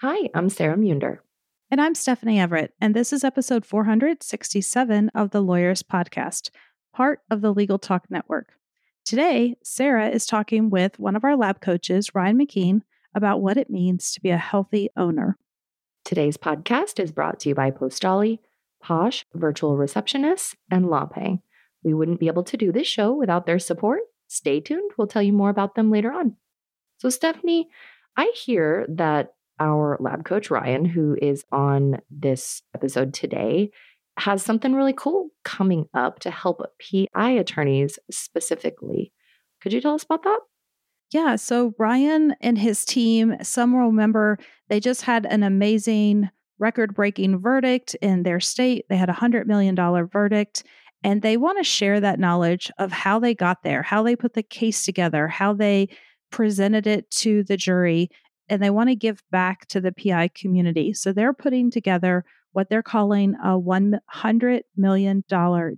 Hi, I'm Sarah Munder. And I'm Stephanie Everett, and this is episode 467 of the Lawyerist Podcast, part of the Legal Talk Network. Today, Sarah is talking with one of our lab coaches, Ryan McKeen, about what it means to be a healthy owner. Today's podcast is brought to you by Postali, Posh Virtual Receptionists, and LawPay. We wouldn't be able to do this show without their support. Stay tuned. We'll tell you more about them later on. So, Stephanie, I hear that our lab coach, Ryan, who is on this episode today, has something really cool coming up to help PI attorneys specifically. Could you tell us about that? Yeah. So Ryan and his team, some will remember, they just had an amazing record-breaking verdict in their state. They had a $100 million verdict, and they want to share that knowledge of how they got there, how they put the case together, how they presented it to the jury, and they want to give back to the PI community. So they're putting together what they're calling a $100 million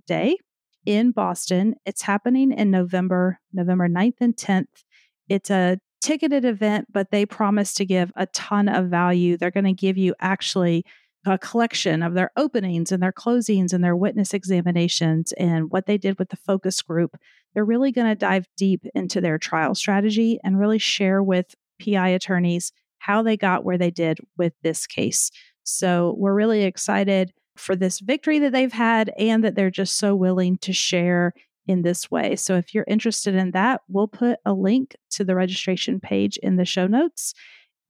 day in Boston. It's happening in November 9th and 10th. It's a ticketed event, but they promise to give a ton of value. They're going to give you actually a collection of their openings and their closings and their witness examinations and what they did with the focus group. They're really going to dive deep into their trial strategy and really share with PI attorneys how they got where they did with this case. So we're really excited for this victory that they've had and that they're just so willing to share in this way. So if you're interested in that, we'll put a link to the registration page in the show notes.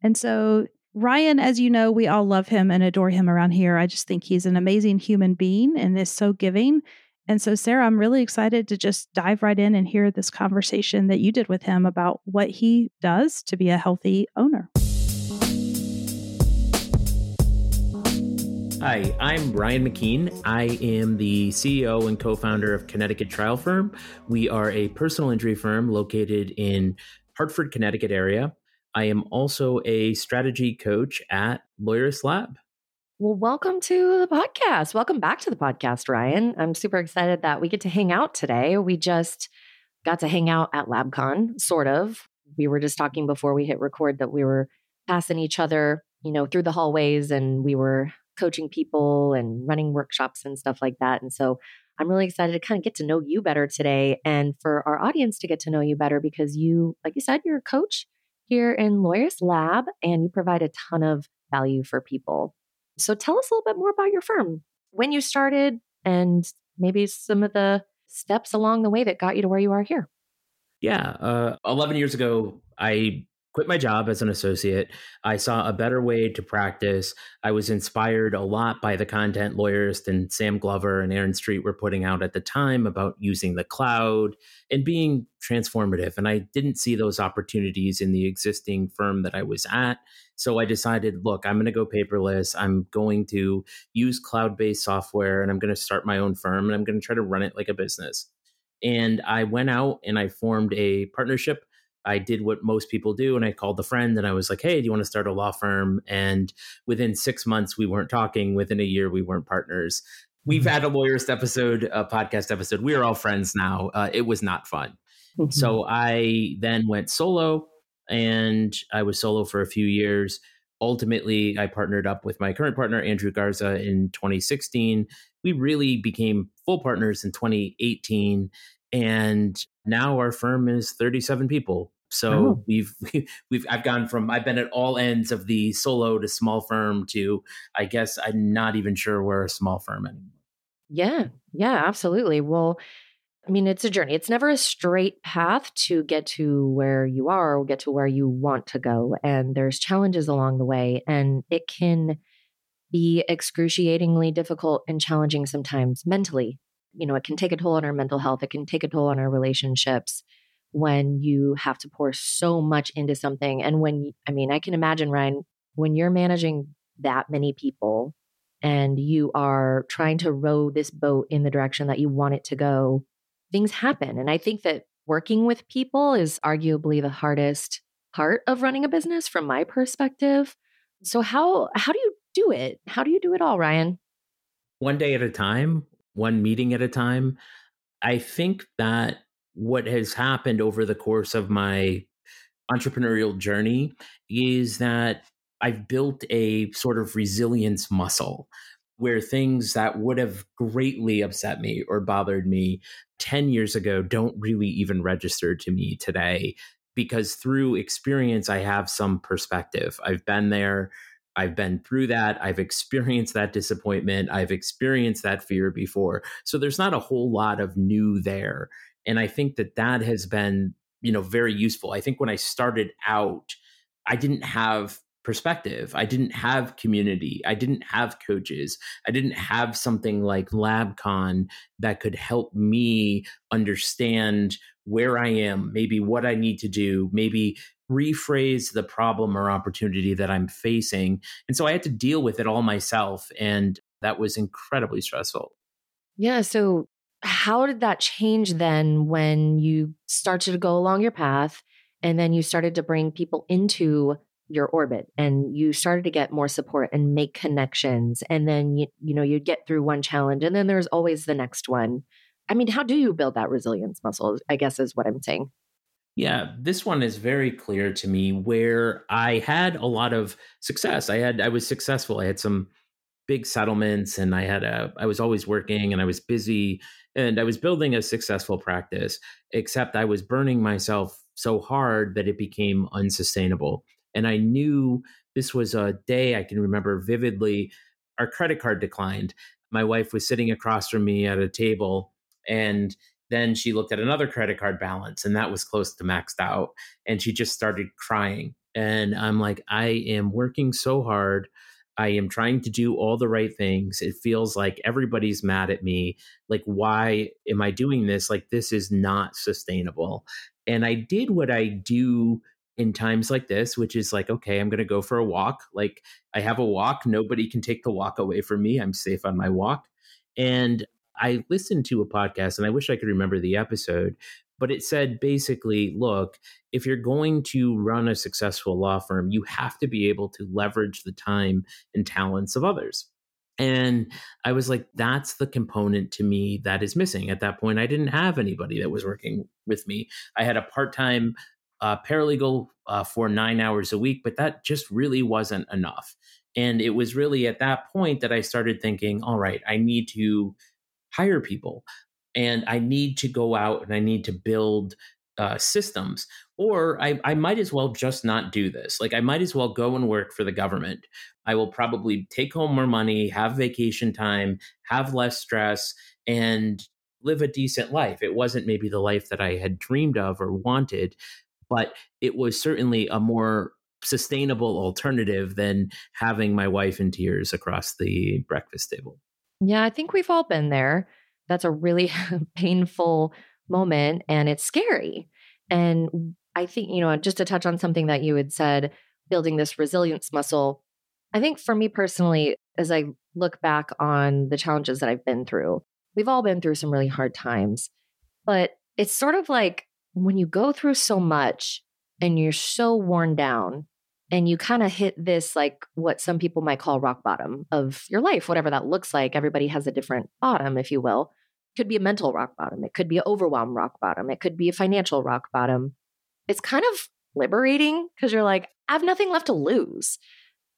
And so Ryan, as you know, we all love him and adore him around here. I just think he's an amazing human being and is so giving. And so, Sarah, I'm really excited to just dive right in and hear this conversation that you did with him about what he does to be a healthy owner. Hi, I'm Ryan McKeen. I am the CEO and co-founder of Connecticut Trial Firm. We are a personal injury firm located in Hartford, Connecticut area. I am also a strategy coach at Lawyerist Lab. Well, welcome to the podcast. Welcome back to the podcast, Ryan. I'm super excited that we get to hang out today. We just got to hang out at LabCon, sort of. We were just talking before we hit record that we were passing each other, through the hallways, and we were coaching people and running workshops and stuff like that. And so I'm really excited to kind of get to know you better today and for our audience to get to know you better because you, like you said, you're a coach here in Lawyerist Lab and you provide a ton of value for people. So tell us a little bit more about your firm, when you started and maybe some of the steps along the way that got you to where you are here. Yeah. 11 years ago, I quit my job as an associate. I saw a better way to practice. I was inspired a lot by the content Lawyerist and Sam Glover and Aaron Street were putting out at the time about using the cloud and being transformative. And I didn't see those opportunities in the existing firm that I was at. So I decided, look, I'm going to go paperless. I'm going to use cloud-based software and I'm going to start my own firm and I'm going to try to run it like a business. And I went out and I formed a partnership. I did what most people do. And I called a friend and I was like, hey, do you want to start a law firm? And within 6 months, we weren't talking. Within a year, we weren't partners. We've had a Lawyerist episode, a podcast episode. We are all friends now. It was not fun. Mm-hmm. So I then went solo and I was solo for a few years. Ultimately, I partnered up with my current partner, Andrew Garza, in 2016. We really became full partners in 2018. And now our firm is 37 people. So I've gone from, I've been at all ends of the solo to small firm to, I guess, I'm not even sure we're a small firm anymore. Yeah, absolutely. Well, I mean, it's a journey. It's never a straight path to get to where you are or get to where you want to go. And there's challenges along the way, and it can be excruciatingly difficult and challenging sometimes mentally. It can take a toll on our mental health. It can take a toll on our relationships. when you have to pour so much into something. And when, I mean, I can imagine, Ryan, when you're managing that many people and you are trying to row this boat in the direction that you want it to go, things happen. And I think that working with people is arguably the hardest part of running a business from my perspective. So how do you do it? How do you do it all, Ryan? One day at a time, one meeting at a time. I think that what has happened over the course of my entrepreneurial journey is that I've built a sort of resilience muscle where things that would have greatly upset me or bothered me 10 years ago don't really even register to me today, because through experience, I have some perspective. I've been there. I've been through that. I've experienced that disappointment. I've experienced that fear before. So there's not a whole lot of new there. And I think that that has been, you know, very useful. I think when I started out, I didn't have perspective. I didn't have community. I didn't have coaches. I didn't have something like LabCon that could help me understand where I am, maybe what I need to do, maybe rephrase the problem or opportunity that I'm facing. And so I had to deal with it all myself. And that was incredibly stressful. Yeah. So how did that change then when you started to go along your path and then you started to bring people into your orbit and you started to get more support and make connections? And then, you know, you'd get through one challenge and then there's always the next one. I mean, how do you build that resilience muscle, I guess, is what I'm saying. Yeah, this one is very clear to me where I had a lot of success. I was successful. I had some big settlements and I was always working and I was busy and I was building a successful practice, except I was burning myself so hard that it became unsustainable. And I knew this was a day I can remember vividly. Our credit card declined. My wife was sitting across from me at a table and then she looked at another credit card balance and that was close to maxed out. And she just started crying. And I'm like, I am working so hard. I am trying to do all the right things. It feels like everybody's mad at me. Like, why am I doing this? Like, this is not sustainable. And I did what I do in times like this, which is like, okay, I'm going to go for a walk. Like, I have a walk. Nobody can take the walk away from me. I'm safe on my walk. And I listened to a podcast, and I wish I could remember the episode, but it said basically, look, if you're going to run a successful law firm, you have to be able to leverage the time and talents of others. And I was like, that's the component to me that is missing. At that point, I didn't have anybody that was working with me. I had a part-time paralegal for 9 hours a week, but that just really wasn't enough. And it was really at that point that I started thinking, all right, I need to hire people and I need to go out and I need to build systems, or I might as well just not do this. Like, I might as well go and work for the government. I will probably take home more money, have vacation time, have less stress, and live a decent life. It wasn't maybe the life that I had dreamed of or wanted, but it was certainly a more sustainable alternative than having my wife in tears across the breakfast table. Yeah, I think we've all been there. That's a really painful moment and it's scary. And I think, you know, just to touch on something that you had said, building this resilience muscle, I think for me personally, as I look back on the challenges that I've been through, we've all been through some really hard times, but it's sort of like when you go through so much and you're so worn down, and you kind of hit this, like what some people might call rock bottom of your life, whatever that looks like. Everybody has a different bottom, if you will. It could be a mental rock bottom. It could be an overwhelm rock bottom. It could be a financial rock bottom. It's kind of liberating because you're like, I have nothing left to lose.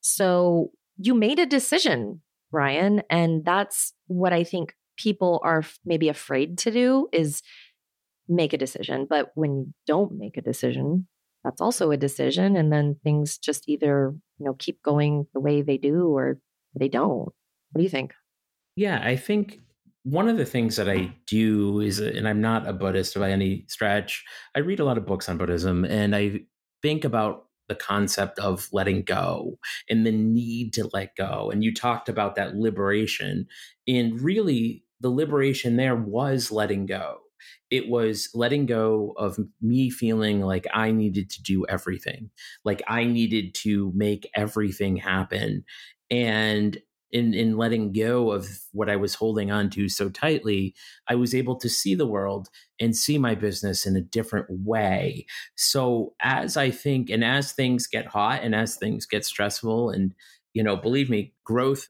So you made a decision, Ryan. And that's what I think people are maybe afraid to do, is make a decision. But when you don't make a decision, that's also a decision. And then things just either, you know, keep going the way they do or they don't. What do you think? Yeah, I think one of the things that I do is, and I'm not a Buddhist by any stretch, I read a lot of books on Buddhism and I think about the concept of letting go and the need to let go. And you talked about that liberation, and really the liberation there was letting go. it was letting go of me feeling like I needed to do everything, like I needed to make everything happen. And in letting go of what I was holding on to so tightly, I was able to see the world and see my business in a different way. So as I think, and as things get hot and as things get stressful, and, you know, believe me, growth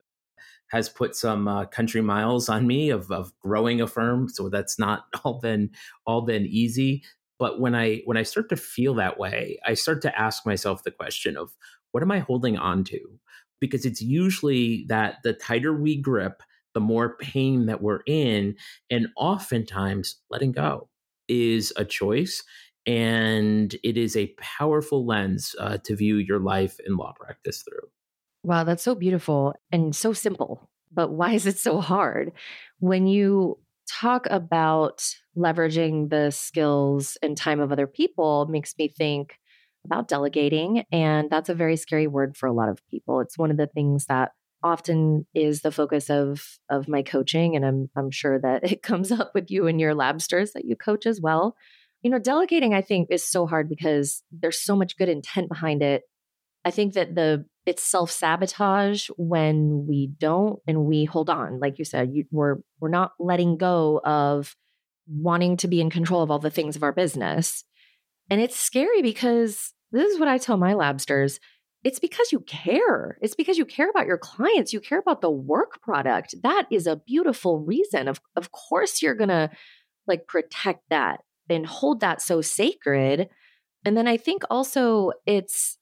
has put some country miles on me of growing a firm. So that's not all been easy. But when I start to feel that way, I start to ask myself the question of, what am I holding on to? Because it's usually that the tighter we grip, the more pain that we're in. And oftentimes letting go is a choice, and it is a powerful lens to view your life and law practice through. Wow, that's so beautiful and so simple. But why is it so hard? When you talk about leveraging the skills and time of other people, it makes me think about delegating. And that's a very scary word for a lot of people. It's one of the things that often is the focus of my coaching. And I'm sure that it comes up with you and your labsters that you coach as well. You know, delegating, I think, is so hard because there's so much good intent behind it. I think that it's self-sabotage when we don't and we hold on. Like you said, we're not letting go of wanting to be in control of all the things of our business. And it's scary because this is what I tell my labsters. It's because you care. It's because you care about your clients. You care about the work product. That is a beautiful reason. Of course, you're going to like protect that and hold that so sacred. And then I think also it's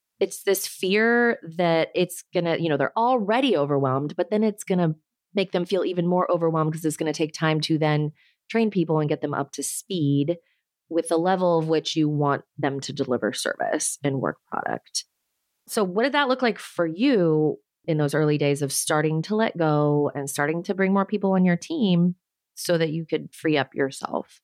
this fear that it's going to, you know, they're already overwhelmed, but then it's going to make them feel even more overwhelmed because it's going to take time to then train people and get them up to speed with the level of which you want them to deliver service and work product. So what did that look like for you in those early days of starting to let go and starting to bring more people on your team so that you could free up yourself?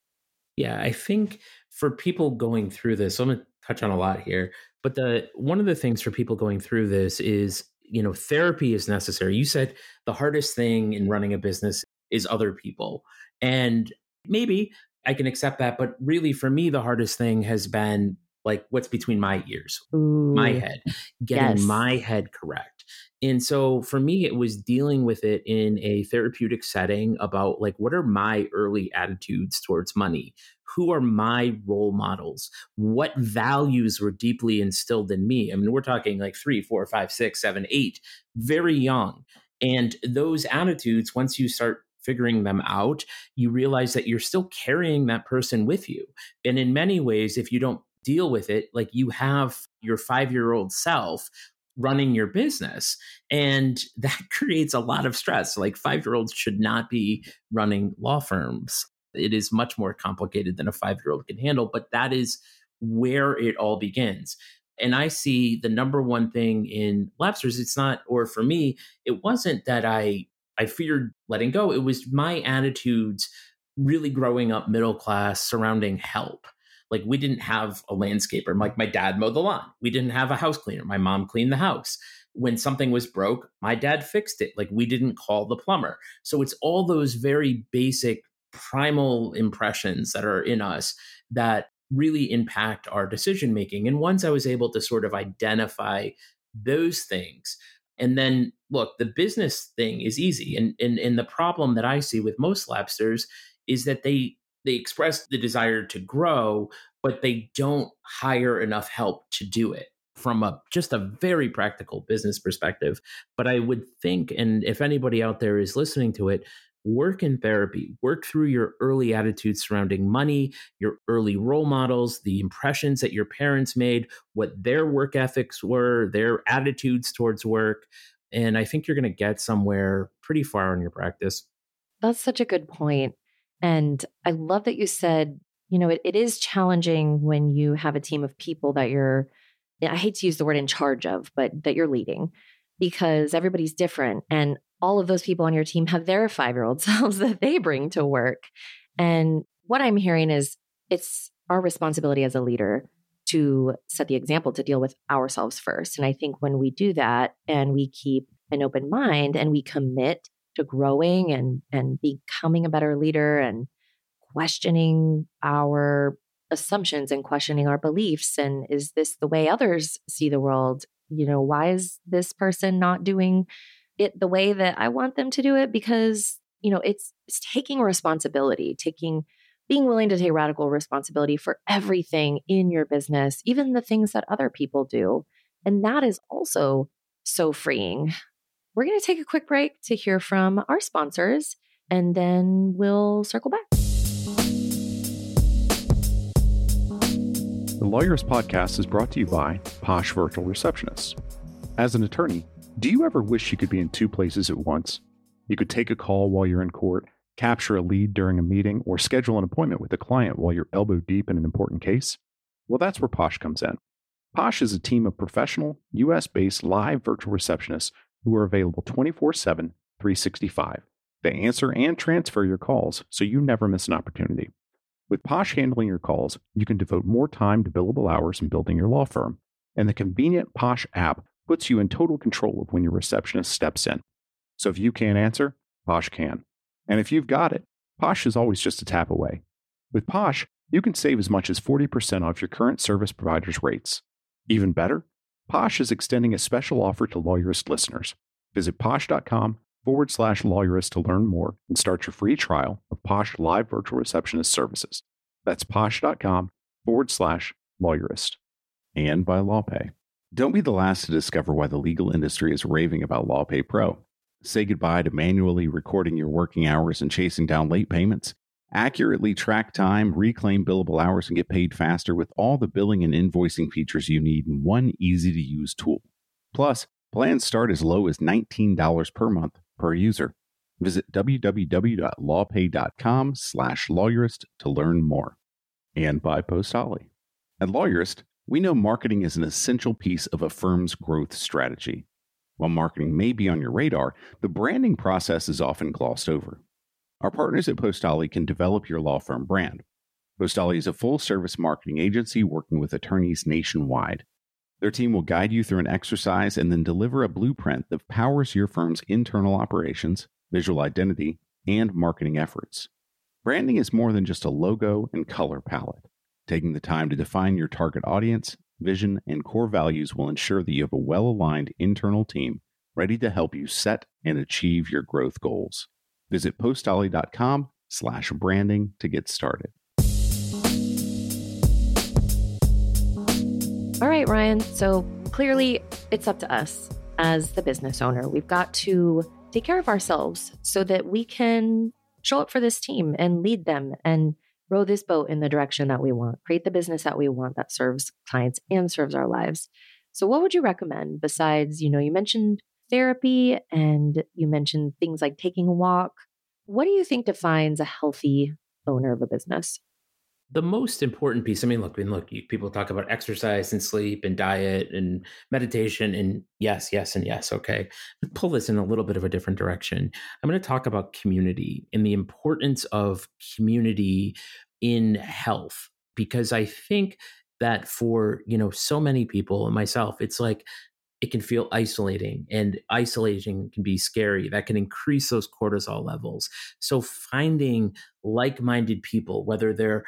Yeah, I think for people going through this, I'm going to touch on a lot here, but one of the things for people going through this is, you know, therapy is necessary. You said the hardest thing in running a business is other people. And maybe I can accept that. But really, for me, the hardest thing has been like what's between my ears, my head, getting my head correct. And so for me, it was dealing with it in a therapeutic setting about like, what are my early attitudes towards money? Who are my role models? What values were deeply instilled in me? I mean, we're talking like 3, 4, 5, 6, 7, 8, very young. And those attitudes, once you start figuring them out, you realize that you're still carrying that person with you. And in many ways, if you don't deal with it, like you have your 5-year-old self running your business. And that creates a lot of stress. Like 5-year-olds should not be running law firms. It is much more complicated than a 5-year-old can handle, but that is where it all begins. And I see the number one thing in labsters, it's not, or for me, it wasn't that I feared letting go. It was my attitudes really growing up middle class surrounding help. Like we didn't have a landscaper. Like my dad mowed the lawn. We didn't have a house cleaner. My mom cleaned the house. When something was broke, my dad fixed it. Like we didn't call the plumber. So it's all those very basic primal impressions that are in us that really impact our decision-making. And once I was able to sort of identify those things, and then, look, the business thing is easy. And the problem that I see with most labsters is that they express the desire to grow, but they don't hire enough help to do it from just a very practical business perspective. But I would think, and if anybody out there is listening to it, work in therapy, work through your early attitudes surrounding money, your early role models, the impressions that your parents made, what their work ethics were, their attitudes towards work. And I think you're going to get somewhere pretty far in your practice. That's such a good point. And I love that you said, you know, it is challenging when you have a team of people that you're, I hate to use the word in charge of, but that you're leading, because everybody's different. And all of those people on your team have their 5-year-old selves that they bring to work. And what I'm hearing is it's our responsibility as a leader to set the example, to deal with ourselves first. And I think when we do that and we keep an open mind and we commit to growing and becoming a better leader and questioning our assumptions and questioning our beliefs. And is this the way others see the world? You know, why is this person not doing it the way that I want them to do it? Because, you know, it's taking responsibility, being willing to take radical responsibility for everything in your business, even the things that other people do. And that is also so freeing. We're going to take a quick break to hear from our sponsors, and then we'll circle back. The Lawyerist Podcast is brought to you by Posh Virtual Receptionists. As an attorney, do you ever wish you could be in two places at once? You could take a call while you're in court, capture a lead during a meeting, or schedule an appointment with a client while you're elbow deep in an important case? Well, that's where Posh comes in. Posh is a team of professional, U.S.-based live virtual receptionists who are available 24/7, 365. They answer and transfer your calls so you never miss an opportunity. With Posh handling your calls, you can devote more time to billable hours and building your law firm. And the convenient Posh app puts you in total control of when your receptionist steps in. So if you can't answer, Posh can. And if you've got it, Posh is always just a tap away. With Posh, you can save as much as 40% off your current service provider's rates. Even better, Posh is extending a special offer to Lawyerist listeners. Visit posh.com/Lawyerist to learn more and start your free trial of Posh Live Virtual Receptionist Services. That's posh.com/Lawyerist. And by LawPay. Don't be the last to discover why the legal industry is raving about LawPay Pro. Say goodbye to manually recording your working hours and chasing down late payments. Accurately track time, reclaim billable hours, and get paid faster with all the billing and invoicing features you need in one easy-to-use tool. Plus, plans start as low as $19 per month per user. Visit www.lawpay.com/lawyerist to learn more. And by Postali. At Lawyerist, we know marketing is an essential piece of a firm's growth strategy. While marketing may be on your radar, the branding process is often glossed over. Our partners at Postali can develop your law firm brand. Postali is a full-service marketing agency working with attorneys nationwide. Their team will guide you through an exercise and then deliver a blueprint that powers your firm's internal operations, visual identity, and marketing efforts. Branding is more than just a logo and color palette. Taking the time to define your target audience, vision, and core values will ensure that you have a well-aligned internal team ready to help you set and achieve your growth goals. Visit postali.com/branding to get started. All right, Ryan. So clearly it's up to us as the business owner. We've got to take care of ourselves so that we can show up for this team and lead them and row this boat in the direction that we want, create the business that we want that serves clients and serves our lives. So what would you recommend besides, you know, you mentioned therapy and you mentioned things like taking a walk. What do you think defines a healthy owner of a business? The most important piece, I mean, look, people talk about exercise and sleep and diet and meditation and yes. Okay. Let's pull this in a little bit of a different direction. I'm going to talk about community and the importance of community in health, because I think that for, you know, so many people and myself, it's like, it can feel isolating, and isolation can be scary. That can increase those cortisol levels. So finding like-minded people, whether they're,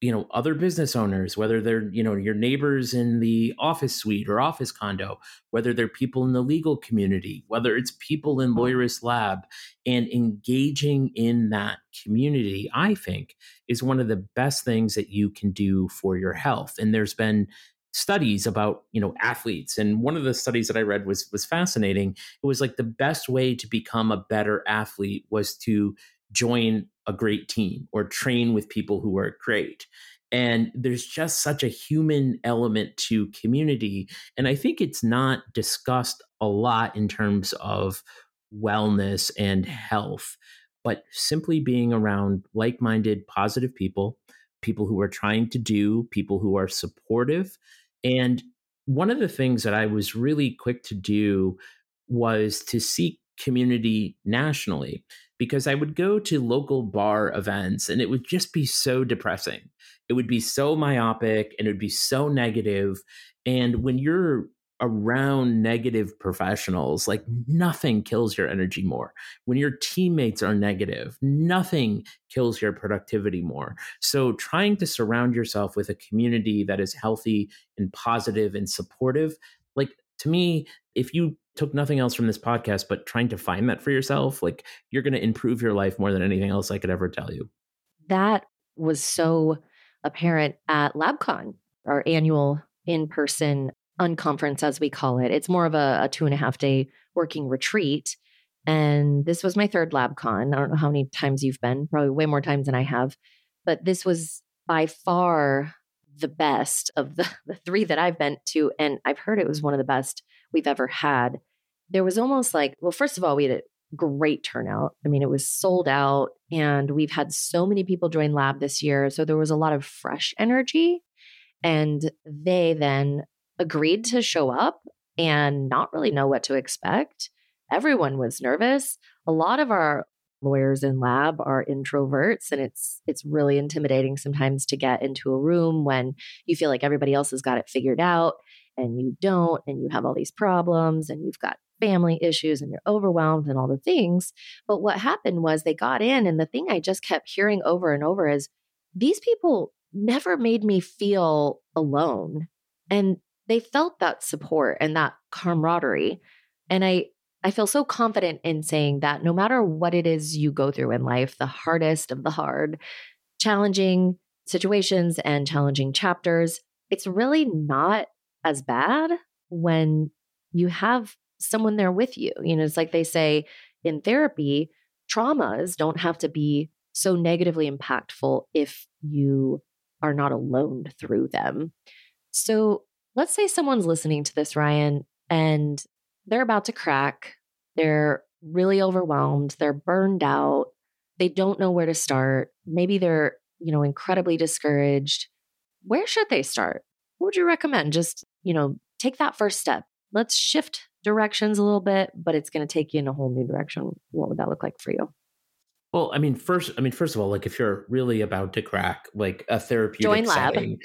you know, other business owners, whether they're, you know, your neighbors in the office suite or office condo, whether they're people in the legal community, whether it's people in Lawyerist Lab, and engaging in that community, I think, is one of the best things that you can do for your health. And there's been studies about, you know, athletes. And one of the studies that I read was fascinating. It was like the best way to become a better athlete was to join a great team or train with people who are great. And there's just such a human element to community. And I think it's not discussed a lot in terms of wellness and health, but simply being around like-minded, positive people who are trying to do, people who are supportive. And one of the things that I was really quick to do was to seek community nationally, because I would go to local bar events and it would just be so depressing. It would be so myopic and it would be so negative. And when you're around negative professionals, like nothing kills your energy more. When your teammates are negative, nothing kills your productivity more. So trying to surround yourself with a community that is healthy and positive and supportive, like to me, if you took nothing else from this podcast, but trying to find that for yourself, like you're going to improve your life more than anything else I could ever tell you. That was so apparent at LabCon, our annual in-person unconference, as we call it. It's more of a 2.5-day working retreat. And this was my third LabCon. I don't know how many times you've been, probably way more times than I have. But this was by far the best of the three that I've been to. And I've heard it was one of the best we've ever had. There was almost like, well, first of all, we had a great turnout. I mean, it was sold out. And we've had so many people join Lab this year. So there was a lot of fresh energy. And they then agreed to show up and not really know what to expect. Everyone was nervous. A lot of our lawyers in Lab are introverts, and it's really intimidating sometimes to get into a room when you feel like everybody else has got it figured out and you don't, and you have all these problems and you've got family issues and you're overwhelmed and all the things. But what happened was they got in, and the thing I just kept hearing over and over is these people never made me feel alone. And they felt that support and that camaraderie. And I feel so confident in saying that no matter what it is you go through in life, the hardest of the hard, challenging situations and challenging chapters, it's really not as bad when you have someone there with you. You know, it's like they say in therapy, traumas don't have to be so negatively impactful if you are not alone through them. So let's say someone's listening to this, Ryan, and they're about to crack. They're really overwhelmed. They're burned out. They don't know where to start. Maybe they're, incredibly discouraged. Where should they start? What would you recommend? Just, take that first step. Let's shift directions a little bit, but it's going to take you in a whole new direction. What would that look like for you? Well, first of all, like if you're really about to crack, like a therapeutic join Lab. Setting,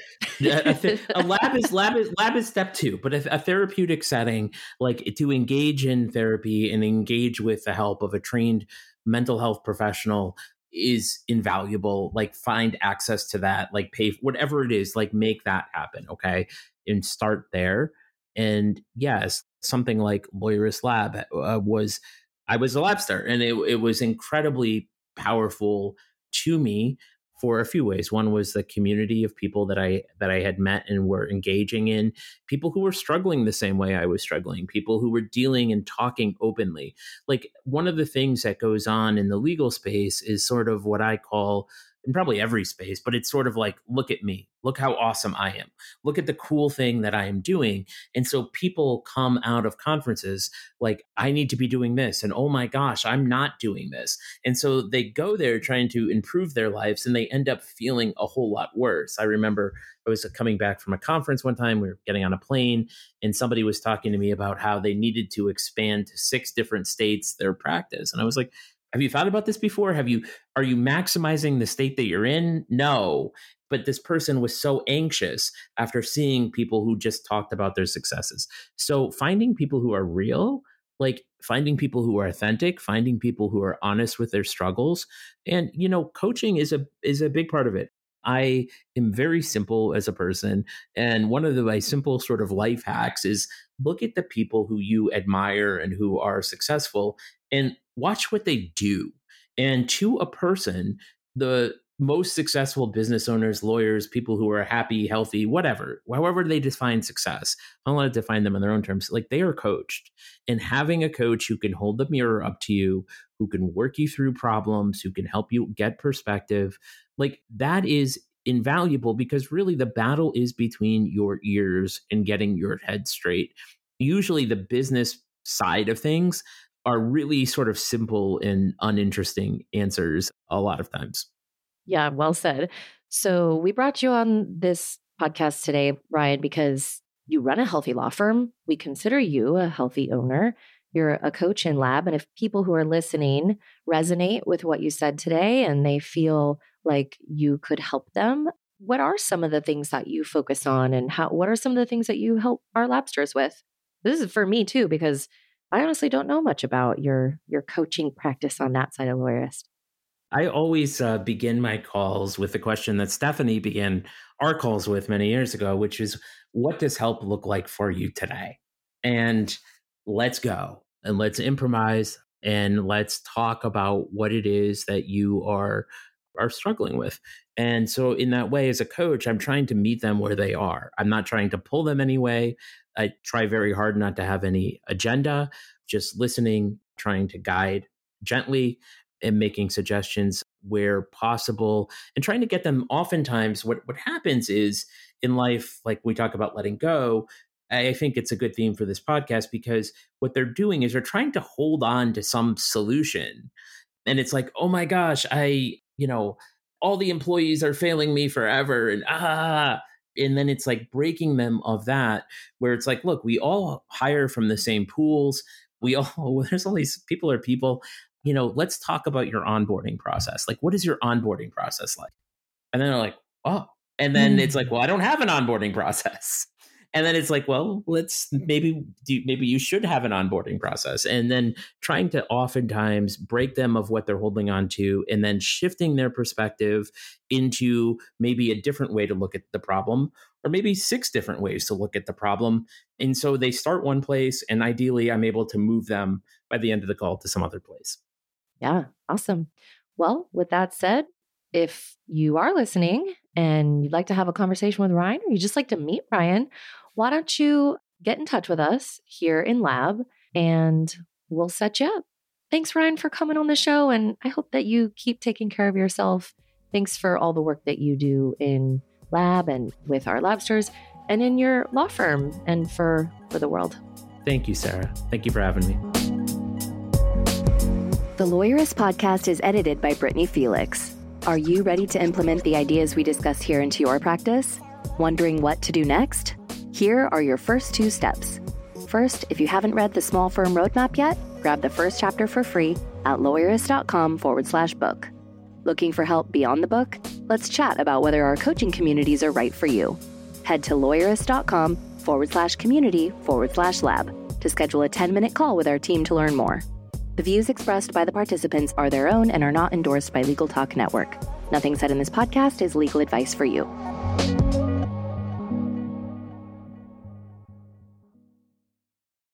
a lab is step two, but a therapeutic setting, like to engage in therapy and engage with the help of a trained mental health professional is invaluable. Like find access to that, like pay whatever it is, like make that happen. Okay. And start there. And yes, something like Lawyerist Lab I was a Labster, and it was incredibly powerful to me for a few ways. One was the community of people that I had met and were engaging in, people who were struggling the same way I was struggling, people who were dealing and talking openly. Like one of the things that goes on in the legal space is sort of what I call, in probably every space, but it's sort of like, look at me, look how awesome I am, look at the cool thing that I am doing. And so people come out of conferences like, I need to be doing this. And oh my gosh, I'm not doing this. And so they go there trying to improve their lives, and they end up feeling a whole lot worse. I remember I was coming back from a conference one time, we were getting on a plane, and somebody was talking to me about how they needed to expand to 6 different states their practice. And I was like, have you thought about this before? Are you maximizing the state that you're in? No. But this person was so anxious after seeing people who just talked about their successes. So finding people who are real, like finding people who are authentic, finding people who are honest with their struggles. And, coaching is a big part of it. I am very simple as a person. And one of my simple sort of life hacks is look at the people who you admire and who are successful and watch what they do. And to a person, the most successful business owners, lawyers, people who are happy, healthy, whatever, however they define success, I don't want to define them in their own terms, like they are coached. And having a coach who can hold the mirror up to you, who can work you through problems, who can help you get perspective, like that is invaluable, because really the battle is between your ears and getting your head straight. Usually the business side of things are really sort of simple and uninteresting answers a lot of times. Yeah, well said. So we brought you on this podcast today, Ryan, because you run a healthy law firm. We consider you a healthy owner. You're a coach in Lab. And if people who are listening resonate with what you said today and they feel like you could help them, what are some of the things that you focus on, and what are some of the things that you help our Labsters with? This is for me too, because I honestly don't know much about your coaching practice on that side of Lawyerist. I always begin my calls with the question that Stephanie began our calls with many years ago, which is, what does help look like for you today? And let's go and let's improvise and let's talk about what it is that you are struggling with. And so in that way, as a coach, I'm trying to meet them where they are. I'm not trying to pull them anyway. I try very hard not to have any agenda, just listening, trying to guide gently and making suggestions where possible and trying to get them. Oftentimes what happens is in life, like we talk about letting go, I think it's a good theme for this podcast because what they're doing is they're trying to hold on to some solution. And it's like, oh my gosh, all the employees are failing me forever. And then it's like breaking them of that, where it's like, look, we all hire from the same pools. There's all these people. Let's talk about your onboarding process. Like, what is your onboarding process like? And then they're like, oh, and then it's like, well, I don't have an onboarding process. And then it's like, well, maybe you should have an onboarding process. And then trying to oftentimes break them of what they're holding on to and then shifting their perspective into maybe a different way to look at the problem, or maybe 6 different ways to look at the problem. And so they start one place, and ideally I'm able to move them by the end of the call to some other place. Yeah, awesome. Well, with that said, if you are listening and you'd like to have a conversation with Ryan, or you just like to meet Ryan, why don't you get in touch with us here in Lab and we'll set you up. Thanks, Ryan, for coming on the show. And I hope that you keep taking care of yourself. Thanks for all the work that you do in Lab and with our Labsters and in your law firm and for the world. Thank you, Sarah. Thank you for having me. The Lawyerist Podcast is edited by Brittany Felix. Are you ready to implement the ideas we discussed here into your practice? Wondering what to do next? Here are your first 2 steps. First, if you haven't read the Small Firm Roadmap yet, grab the first chapter for free at lawyerist.com/book. Looking for help beyond the book? Let's chat about whether our coaching communities are right for you. Head to lawyerist.com/community/lab to schedule a 10-minute call with our team to learn more. The views expressed by the participants are their own and are not endorsed by Legal Talk Network. Nothing said in this podcast is legal advice for you.